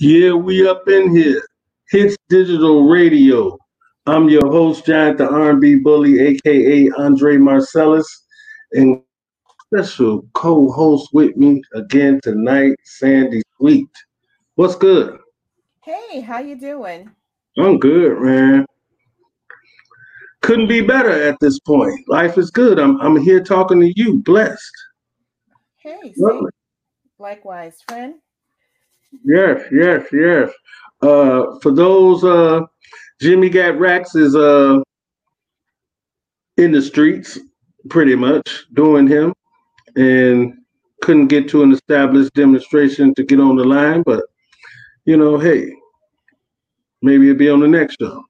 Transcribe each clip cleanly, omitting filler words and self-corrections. Yeah, we up in here. Hits Digital Radio. I'm your host, Giant the R&B Bully, a.k.a. Andre Marcellus, and special co-host with me again tonight, Sandy Sweet. What's good? Hey, how you doing? I'm good, man. Couldn't be better at this point. Life is good. I'm here talking to you. Blessed. Hey, likewise, friend. Yes. For those, Jimmy Gat Racks is in the streets, pretty much, doing him, and couldn't get to an established demonstration to get on the line, but, you know, hey, maybe it'll be on the next show.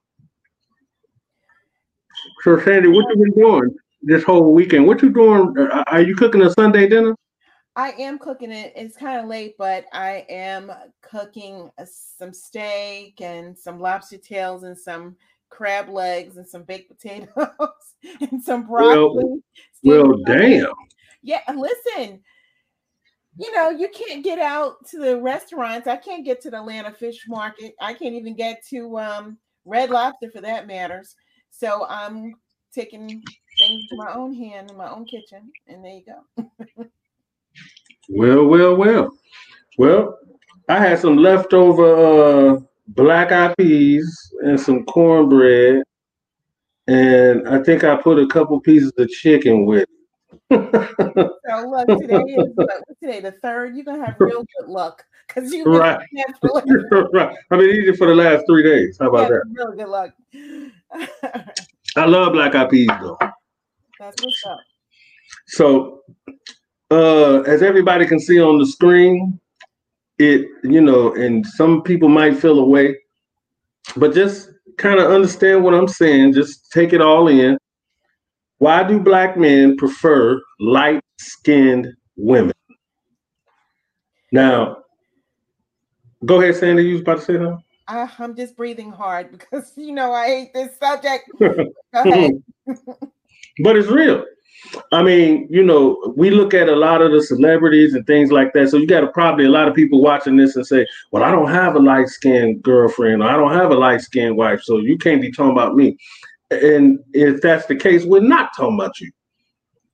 So, Sandy, what you been doing this whole weekend? What you doing? Are you cooking a Sunday dinner? I am cooking it. It's kind of late, but I am cooking some steak and some lobster tails and some crab legs and some baked potatoes and some broccoli. Well, damn. Yeah, listen, you know, you can't get out to the restaurants. I can't get to the Atlanta Fish Market. I can't even get to Red Lobster for that matters. So I'm taking things to my own hand in my own kitchen, and there you go. Well, I had some leftover black-eyed peas and some cornbread, and I think I put a couple pieces of chicken with it. So look, today the third. You're gonna have real good luck because you right. Right. I've been eating for the last 3 days. How about that? Real good luck. I love black-eyed peas though. That's what's up. So. As everybody can see on the screen, it, you know, and some people might feel away, but just kind of understand what I'm saying. Just take it all in. Why do black men prefer light-skinned women? Now, go ahead, Sandy. You was about to say something? I'm just breathing hard because, you know, I hate this subject. Go ahead. But it's real. I mean, you know, we look at a lot of the celebrities and things like that. So you got probably a lot of people watching this and say, well, I don't have a light-skinned girlfriend. Or I don't have a light-skinned wife. So you can't be talking about me. And if that's the case, we're not talking about you.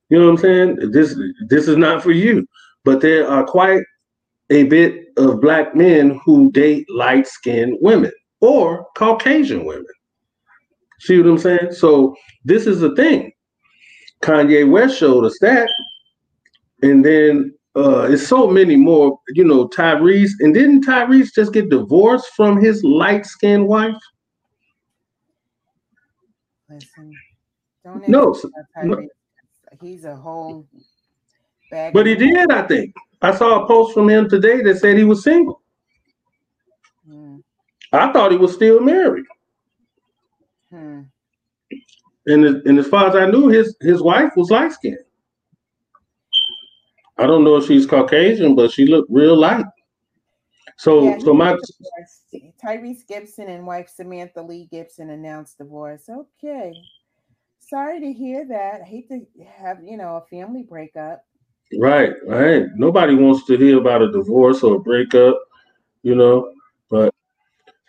You know what I'm saying? This is not for you. But there are quite a bit of black men who date light-skinned women or Caucasian women. See what I'm saying? So this is the thing. Kanye West showed us that, and then it's so many more, you know, Tyrese, and didn't Tyrese just get divorced from his light-skinned wife? Listen, don't no. He's a whole bag. But he did, I think. I saw a post from him today that said he was single. Mm. I thought he was still married. Hmm. And as far as I knew, his wife was light-skinned. I don't know if she's Caucasian, but she looked real light. So my Tyrese Gibson and wife Samantha Lee Gibson announced divorce. Okay, sorry to hear that. I hate to have, you know, a family breakup. Right. Nobody wants to hear about a divorce or a breakup, you know. But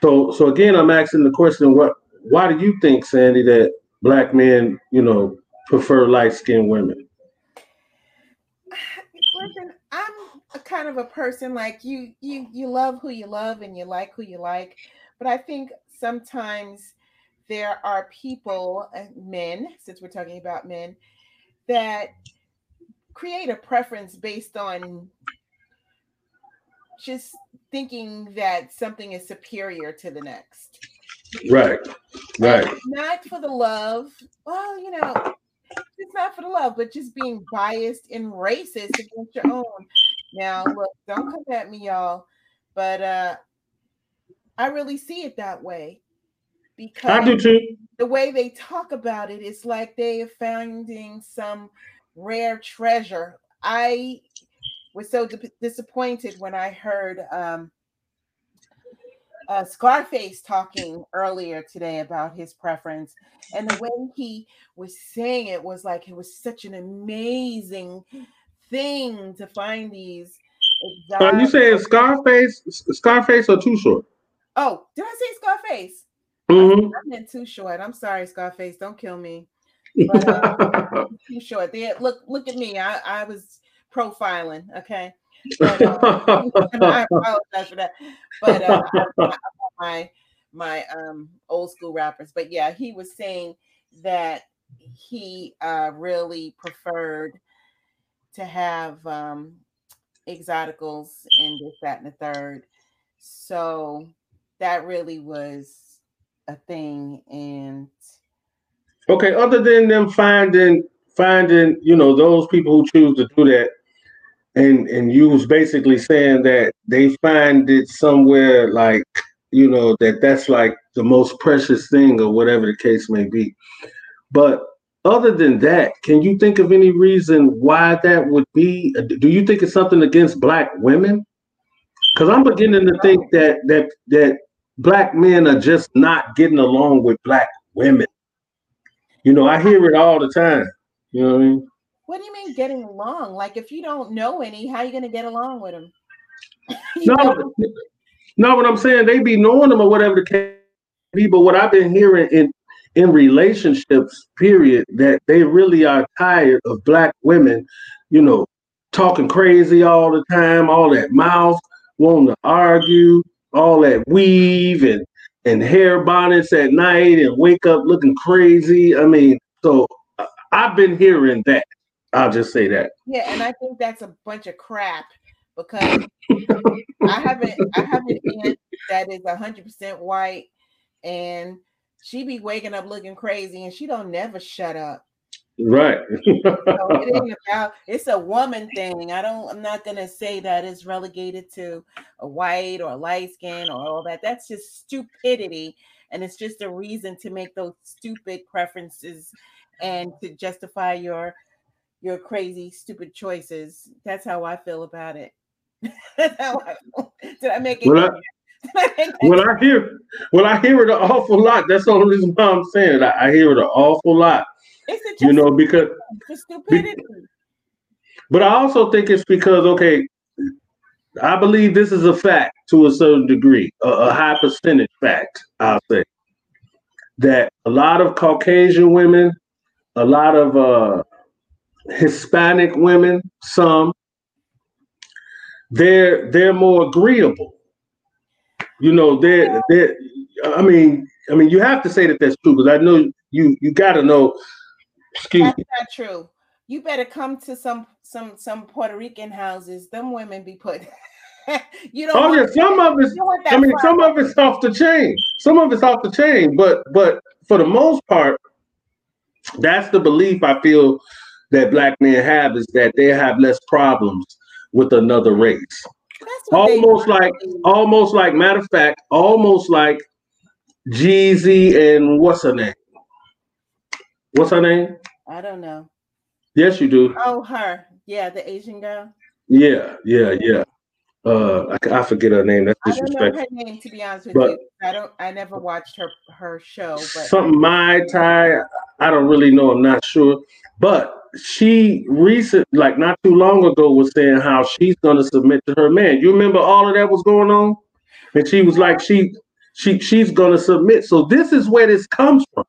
so again, I'm asking the question: Why do you think, Sandy, that black men, you know, prefer light-skinned women? Listen, I'm a kind of a person like you love who you love and you like who you like. But I think sometimes there are people, men, since we're talking about men, that create a preference based on just thinking that something is superior to the next. Right. Not for the love. Well, you know, it's not for the love, but just being biased and racist against your own. Now, look, don't come at me, y'all. But I really see it that way. Because I do too. The way they talk about it, it's like they are finding some rare treasure. I was so disappointed when I heard Scarface talking earlier today about his preference, and the way he was saying it was like it was such an amazing thing to find these Exactly. You said Scarface or Too Short? Oh, did I say Scarface? Mm-hmm. I meant Too Short. I'm sorry, Scarface. Don't kill me. But, Too Short. They, look at me. I was profiling. Okay. But, I apologize for that. But my old school rappers. But yeah, he was saying that he really preferred to have exoticals and this, that, and the third. So that really was a thing. And okay, other than them finding, you know, those people who choose to do that, and you was basically saying that they find it somewhere, like, you know, that's like the most precious thing or whatever the case may be. But other than that, can you think of any reason why that would be? Do you think it's something against black women? Because I'm beginning to think that black men are just not getting along with black women. You know, I hear it all the time. You know what I mean? What do you mean getting along? Like, if you don't know any, how are you going to get along with them? No, what I'm saying, they be knowing them or whatever the case be, but what I've been hearing in relationships, period, that they really are tired of black women, you know, talking crazy all the time, all that mouth, wanting to argue, all that weave and hair bonnets at night and wake up looking crazy. I mean, so I've been hearing that. I'll just say that. Yeah, and I think that's a bunch of crap because I have an aunt that is 100% white, and she be waking up looking crazy, and she don't never shut up. Right. So it ain't about, it's a woman thing. I'm not gonna say that it's relegated to a white or a light skin or all that. That's just stupidity, and it's just a reason to make those stupid preferences and to justify your crazy, stupid choices. That's how I feel about it. Did I make it? Well, I hear it an awful lot. That's the only reason why I'm saying it. I hear it an awful lot. It's you know, because stupidity. But I also think it's because, okay, I believe this is a fact to a certain degree, a high percentage fact, I'll say, that a lot of Caucasian women, a lot of Hispanic women, some, they're more agreeable. You know, they're. I mean, you have to say that that's true because I know you got to know. Excuse me. That's not true. You better come to some Puerto Rican houses. Them women be put. You don't. Oh yeah, some of it's. I mean, some of it's off the chain. Some of it's off the chain, but for the most part, that's the belief I feel that black men have, is that they have less problems with another race. Almost like, matter of fact, almost like Jeezy and what's her name? What's her name? I don't know. Yes, you do. Oh, her. Yeah, the Asian girl. Yeah. I forget her name. That's disrespectful. I don't know her name, to be honest with you. I never watched her show. But something Mai Tai. I don't really know. I'm not sure. But she not too long ago, was saying how she's gonna submit to her man. You remember all of that was going on, and she was like, she's gonna submit. So this is where this comes from.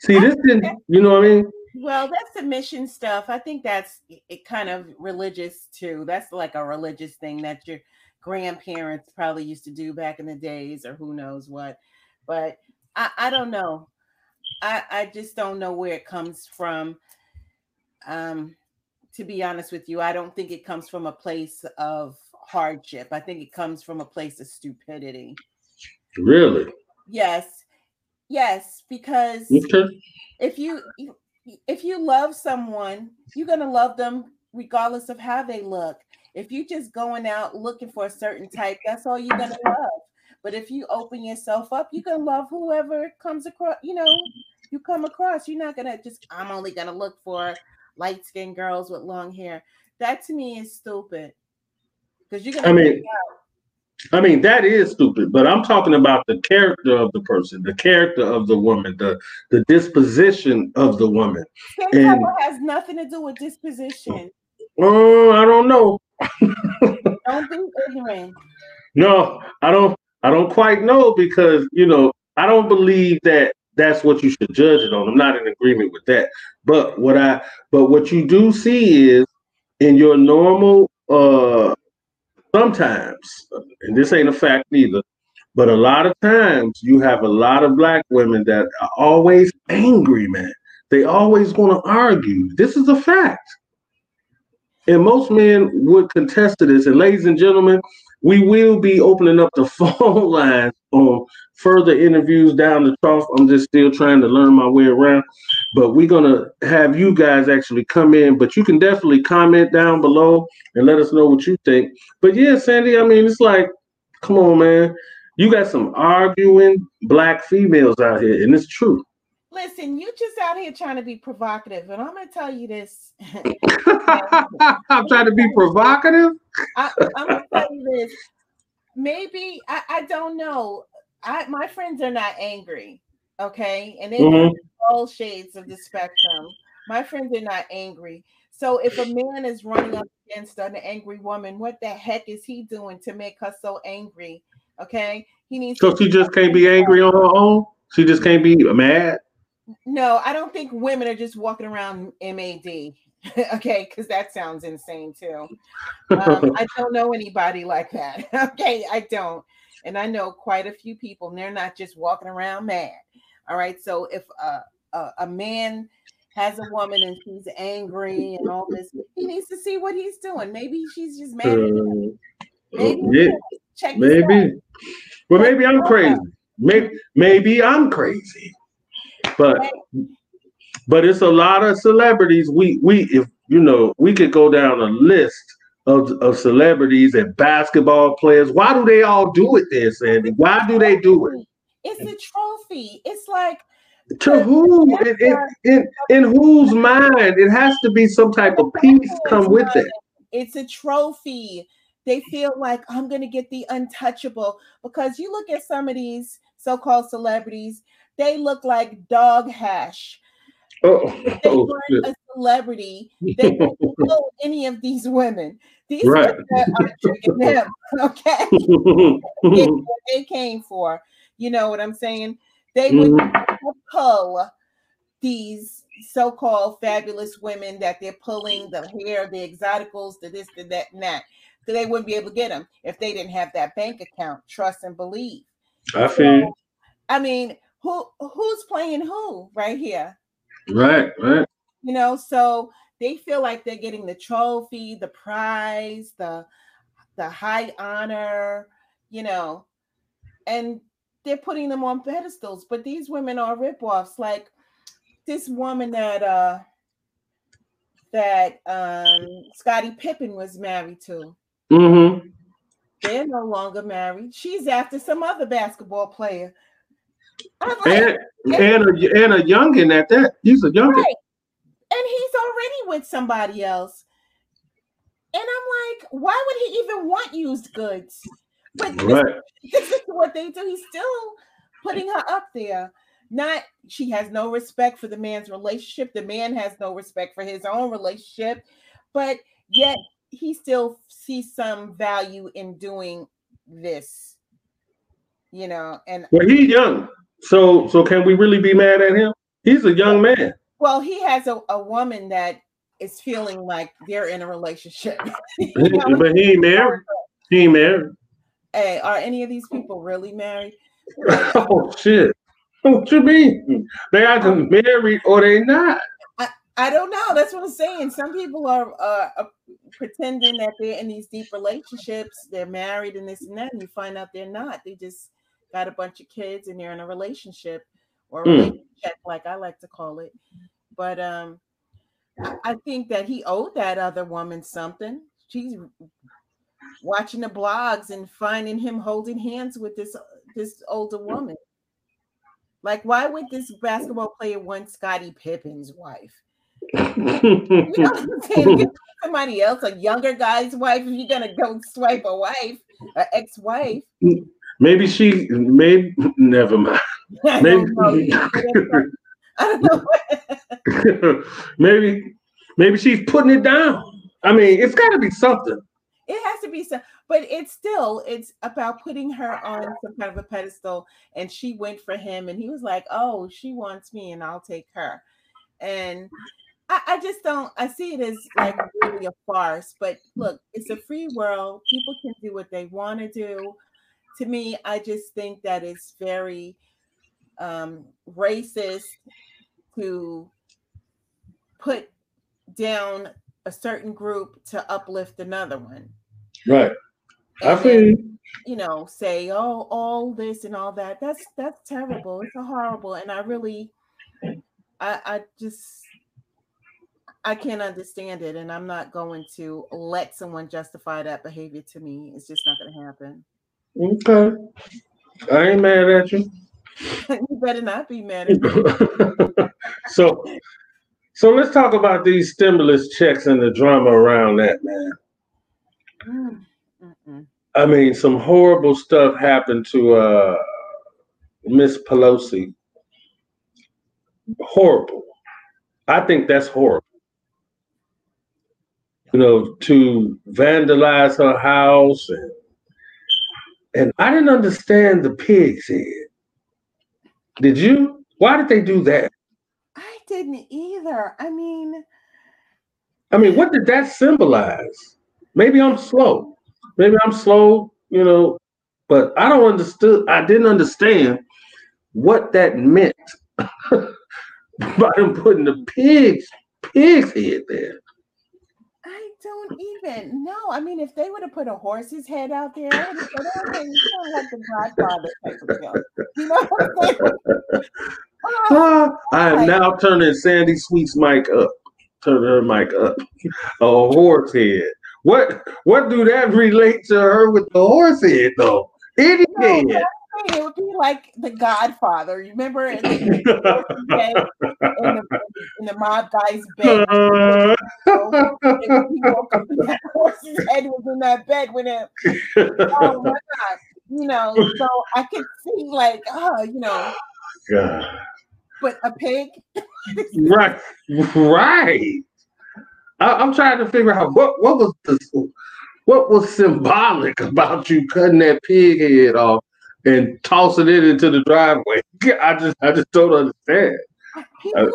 See, this didn't, you know what I mean? Well, that submission stuff, I think that's it, kind of religious too. That's like a religious thing that your grandparents probably used to do back in the days, or who knows what. But I don't know. I just don't know where it comes from. To be honest with you, I don't think it comes from a place of hardship. I think it comes from a place of stupidity. Really? Yes, because okay. if you love someone, you're going to love them regardless of how they look. If you're just going out looking for a certain type, that's all you're going to love. But if you open yourself up, you're going to love whoever comes across, you know, you come across. You're not going to just, I'm only going to look for light-skinned girls with long hair. That to me is stupid. Because you're going to I mean, that is stupid, but I'm talking about the character of the person, the character of the woman, the disposition of the woman. Skin color has nothing to do with disposition. Oh, I don't know. Don't be ignorant. No, I don't quite know, because, you know, I don't believe that that's what you should judge it on. I'm not in agreement with that. But what you do see is in your normal, sometimes, and this ain't a fact either, but a lot of times you have a lot of black women that are always angry, man. They always gonna argue. This is a fact. And most men would contest to this. And ladies and gentlemen, we will be opening up the phone lines on further interviews down the trough. I'm just still trying to learn my way around. But we're going to have you guys actually come in. But you can definitely comment down below and let us know what you think. But yeah, Sandy, I mean, it's like, come on, man. You got some arguing black females out here, and it's true. Listen, you just out here trying to be provocative, and I'm going to tell you this. I'm trying to be provocative? I'm going to tell you this. Maybe, I don't know. My friends are not angry, okay? And they have all shades of the spectrum. My friends are not angry. So if a man is running up against an angry woman, what the heck is he doing to make her so angry, okay? He needs. So she just can't be angry on her own? She just can't be mad? No, I don't think women are just walking around MAD, okay, because that sounds insane too. I don't know anybody like that, okay, I don't. And I know quite a few people, and they're not just walking around mad, all right? So if a man has a woman and she's angry and all this, he needs to see what he's doing. Maybe she's just mad at him. Maybe. Yeah. Check maybe. Well, maybe I'm crazy. Maybe I'm crazy. But it's a lot of celebrities. We if you know, we could go down a list of celebrities and basketball players. Why do they all do it there, Sandy? Why do they do it? It's a trophy. It's like, to whom? In whose mind? It has to be some type of peace come with it. It's a trophy. They feel like, I'm going to get the untouchable, because you look at some of these so-called celebrities, they look like dog hash. They weren't a celebrity. They didn't know any of these women. These women are tricking them, okay? It's what they came for. You know what I'm saying? They would pull these so-called fabulous women that they're pulling, the hair, the exoticals, the this, the that, and that. So they wouldn't be able to get them if they didn't have that bank account. Trust and believe. I feel. So, I mean, who's playing who right here? Right. You know, so they feel like they're getting the trophy, the prize, the high honor, you know, and they're putting them on pedestals. But these women are ripoffs. Like this woman that Scottie Pippen was married to. Mm-hmm. They're no longer married. She's after some other basketball player. Like, and a youngin at that. He's a youngin. Right. And he's already with somebody else. And I'm like, why would he even want used goods? But this is what they do. He's still putting her up there. She has no respect for the man's relationship. The man has no respect for his own relationship. But yet he still sees some value in doing this, you know. And well, he's young, so can we really be mad at him? He's a young man. Well, he has a woman that is feeling like they're in a relationship. You know? But he ain't married. He ain't married. Hey, are any of these people really married? Oh shit! What you mean? They either married or they not. I don't know. That's what I'm saying. Some people are pretending that they're in these deep relationships. They're married and this and that, and you find out they're not. They just got a bunch of kids and they're in a relationship, or relationship, like I like to call it. But I think that he owed that other woman something. She's watching the blogs and finding him holding hands with this older woman. Like, why would this basketball player want Scottie Pippen's wife? You know what I'm saying? Get somebody else, a younger guy's wife. If you're gonna go swipe a wife, an ex-wife. Maybe never mind. Maybe she's putting it down. I mean, it's gotta be something. It has to be some, but it's still, it's about putting her on some kind of a pedestal. And she went for him and he was like, oh, she wants me and I'll take her. And I just don't, I see it as like really a farce, but look, it's a free world. People can do what they want to do. To me, I just think that it's very racist to put down a certain group to uplift another one. Right. I feel, you know, say, oh, all this and all that. That's terrible. It's horrible. And I really, I just, I can't understand it. And I'm not going to let someone justify that behavior to me. It's just not going to happen. Okay. I ain't mad at you. You better not be mad at me. So let's talk about these stimulus checks and the drama around that, man. Mm-mm. I mean, some horrible stuff happened to Miss Pelosi. Horrible. I think that's horrible. You know, to vandalize her house. And I didn't understand the pig's head. Did you? Why did they do that? I didn't either. I mean, what did that symbolize? Maybe I'm slow. You know, but I didn't understand what that meant by them putting the pig's head there. I don't even know. I mean, if they would have put a horse's head out there, I would have said, okay, you don't have the Godfather type of film. You know what I'm saying? I am now turning Sandy Sweet's mic up. Turn her mic up. A horse head. What do that relate to her with the horse head though? Anything. No, it would be like the Godfather. Remember in the mob guy's bed. That horse's head was in that bed when it. Oh my God! You know, so I could see like, oh, you know. God. But a pig? Right. I'm trying to figure out what was symbolic about you cutting that pig head off and tossing it into the driveway. I just don't understand. People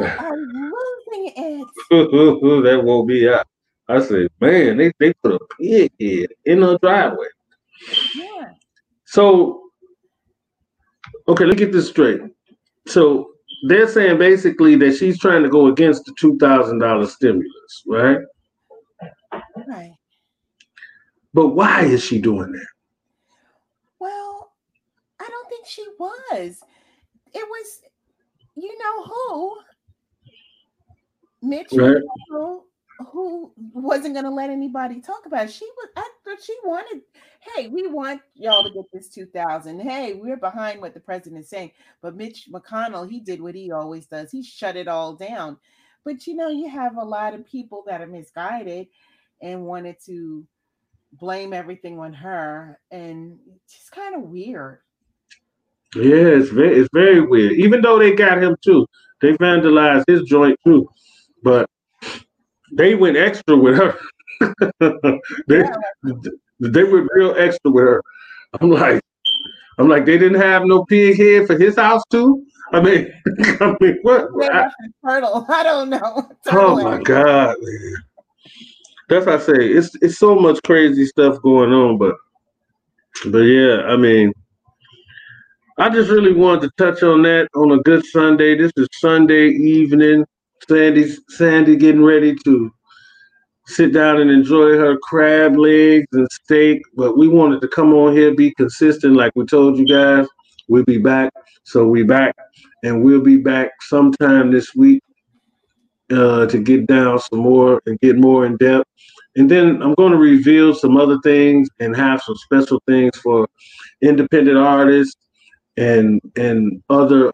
are losing it. That won't be out. I said, man, they put a pig head in the driveway. Yeah. So. Okay, let's get this straight. So they're saying basically that she's trying to go against the $2,000 stimulus, right? Right. But why is she doing that? Well, I don't think she was. It was, you know who? Mitch McConnell, right? Who wasn't going to let anybody talk about it. She wanted, hey, we want y'all to get this $2,000. Hey, we're behind what the president is saying. But Mitch McConnell, he did what he always does. He shut it all down. But, you know, you have a lot of people that are misguided and wanted to blame everything on her. And it's just kind of weird. Yeah, it's very weird. Even though they got him, too. They vandalized his joint, too. But they went extra with her. They went real extra with her. I'm like, they didn't have no pig head for his house too. I mean, what? Fertile. I don't know. Oh my God, man. That's what I say. It's so much crazy stuff going on, but yeah, I mean, I just really wanted to touch on that on a good Sunday. This is Sunday evening. Sandy getting ready to sit down and enjoy her crab legs and steak. But we wanted to come on here, be consistent. Like we told you guys, we'll be back. So we back, and we'll be back sometime this week to get down some more and get more in depth. And then I'm going to reveal some other things and have some special things for independent artists and other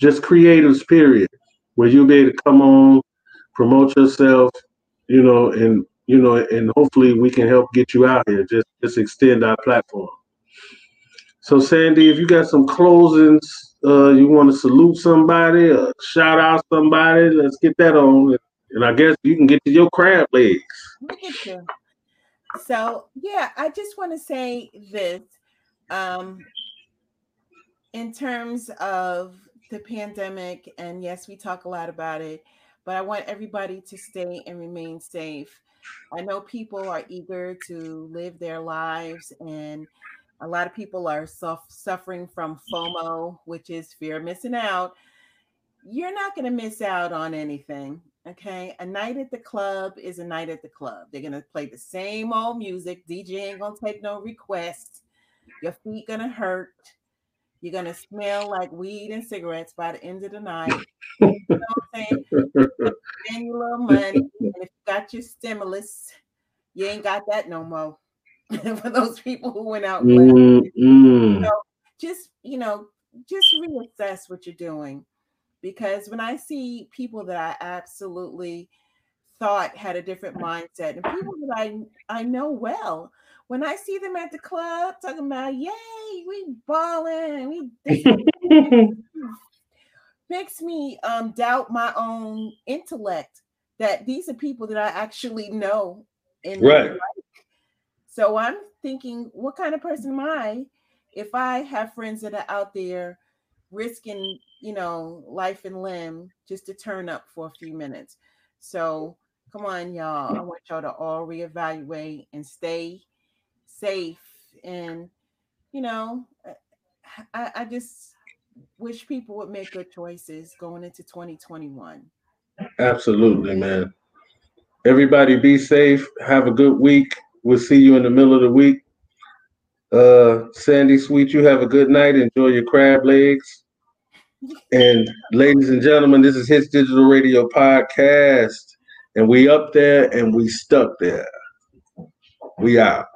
just creatives, period. Where you'll be able to come on, promote yourself, and hopefully we can help get you out here. Just extend our platform. So Sandy, if you got some closings, you want to salute somebody, or shout out somebody, let's get that on. And I guess you can get to your crab legs. Look at you. So, yeah, I just want to say this. In terms of the pandemic, and yes, we talk a lot about it, but I want everybody to stay and remain safe. I know people are eager to live their lives, and a lot of people are suffering from FOMO, which is fear of missing out. You're not going to miss out on anything, okay? A night at the club is a night at the club. They're going to play the same old music. DJ ain't going to take no requests. Your feet going to hurt. You're going to smell like weed and cigarettes by the end of the night. You know what I'm saying? You spend your little money, and if you got your stimulus, you ain't got that no more. For those people who went out last. So just reassess what you're doing. Because when I see people that I absolutely thought had a different mindset, and people that I know well, when I see them at the club talking about, yay, we balling, makes me doubt my own intellect that these are people that I actually know in real life. So I'm thinking, what kind of person am I if I have friends that are out there risking, life and limb just to turn up for a few minutes? So come on, y'all. I want y'all to all reevaluate and stay safe. And, I just wish people would make good choices going into 2021. Absolutely, man. Everybody be safe. Have a good week. We'll see you in the middle of the week. Sandy Sweet, you have a good night. Enjoy your crab legs. And ladies and gentlemen, this is Hits Digital Radio Podcast. And we up there and we stuck there. We out.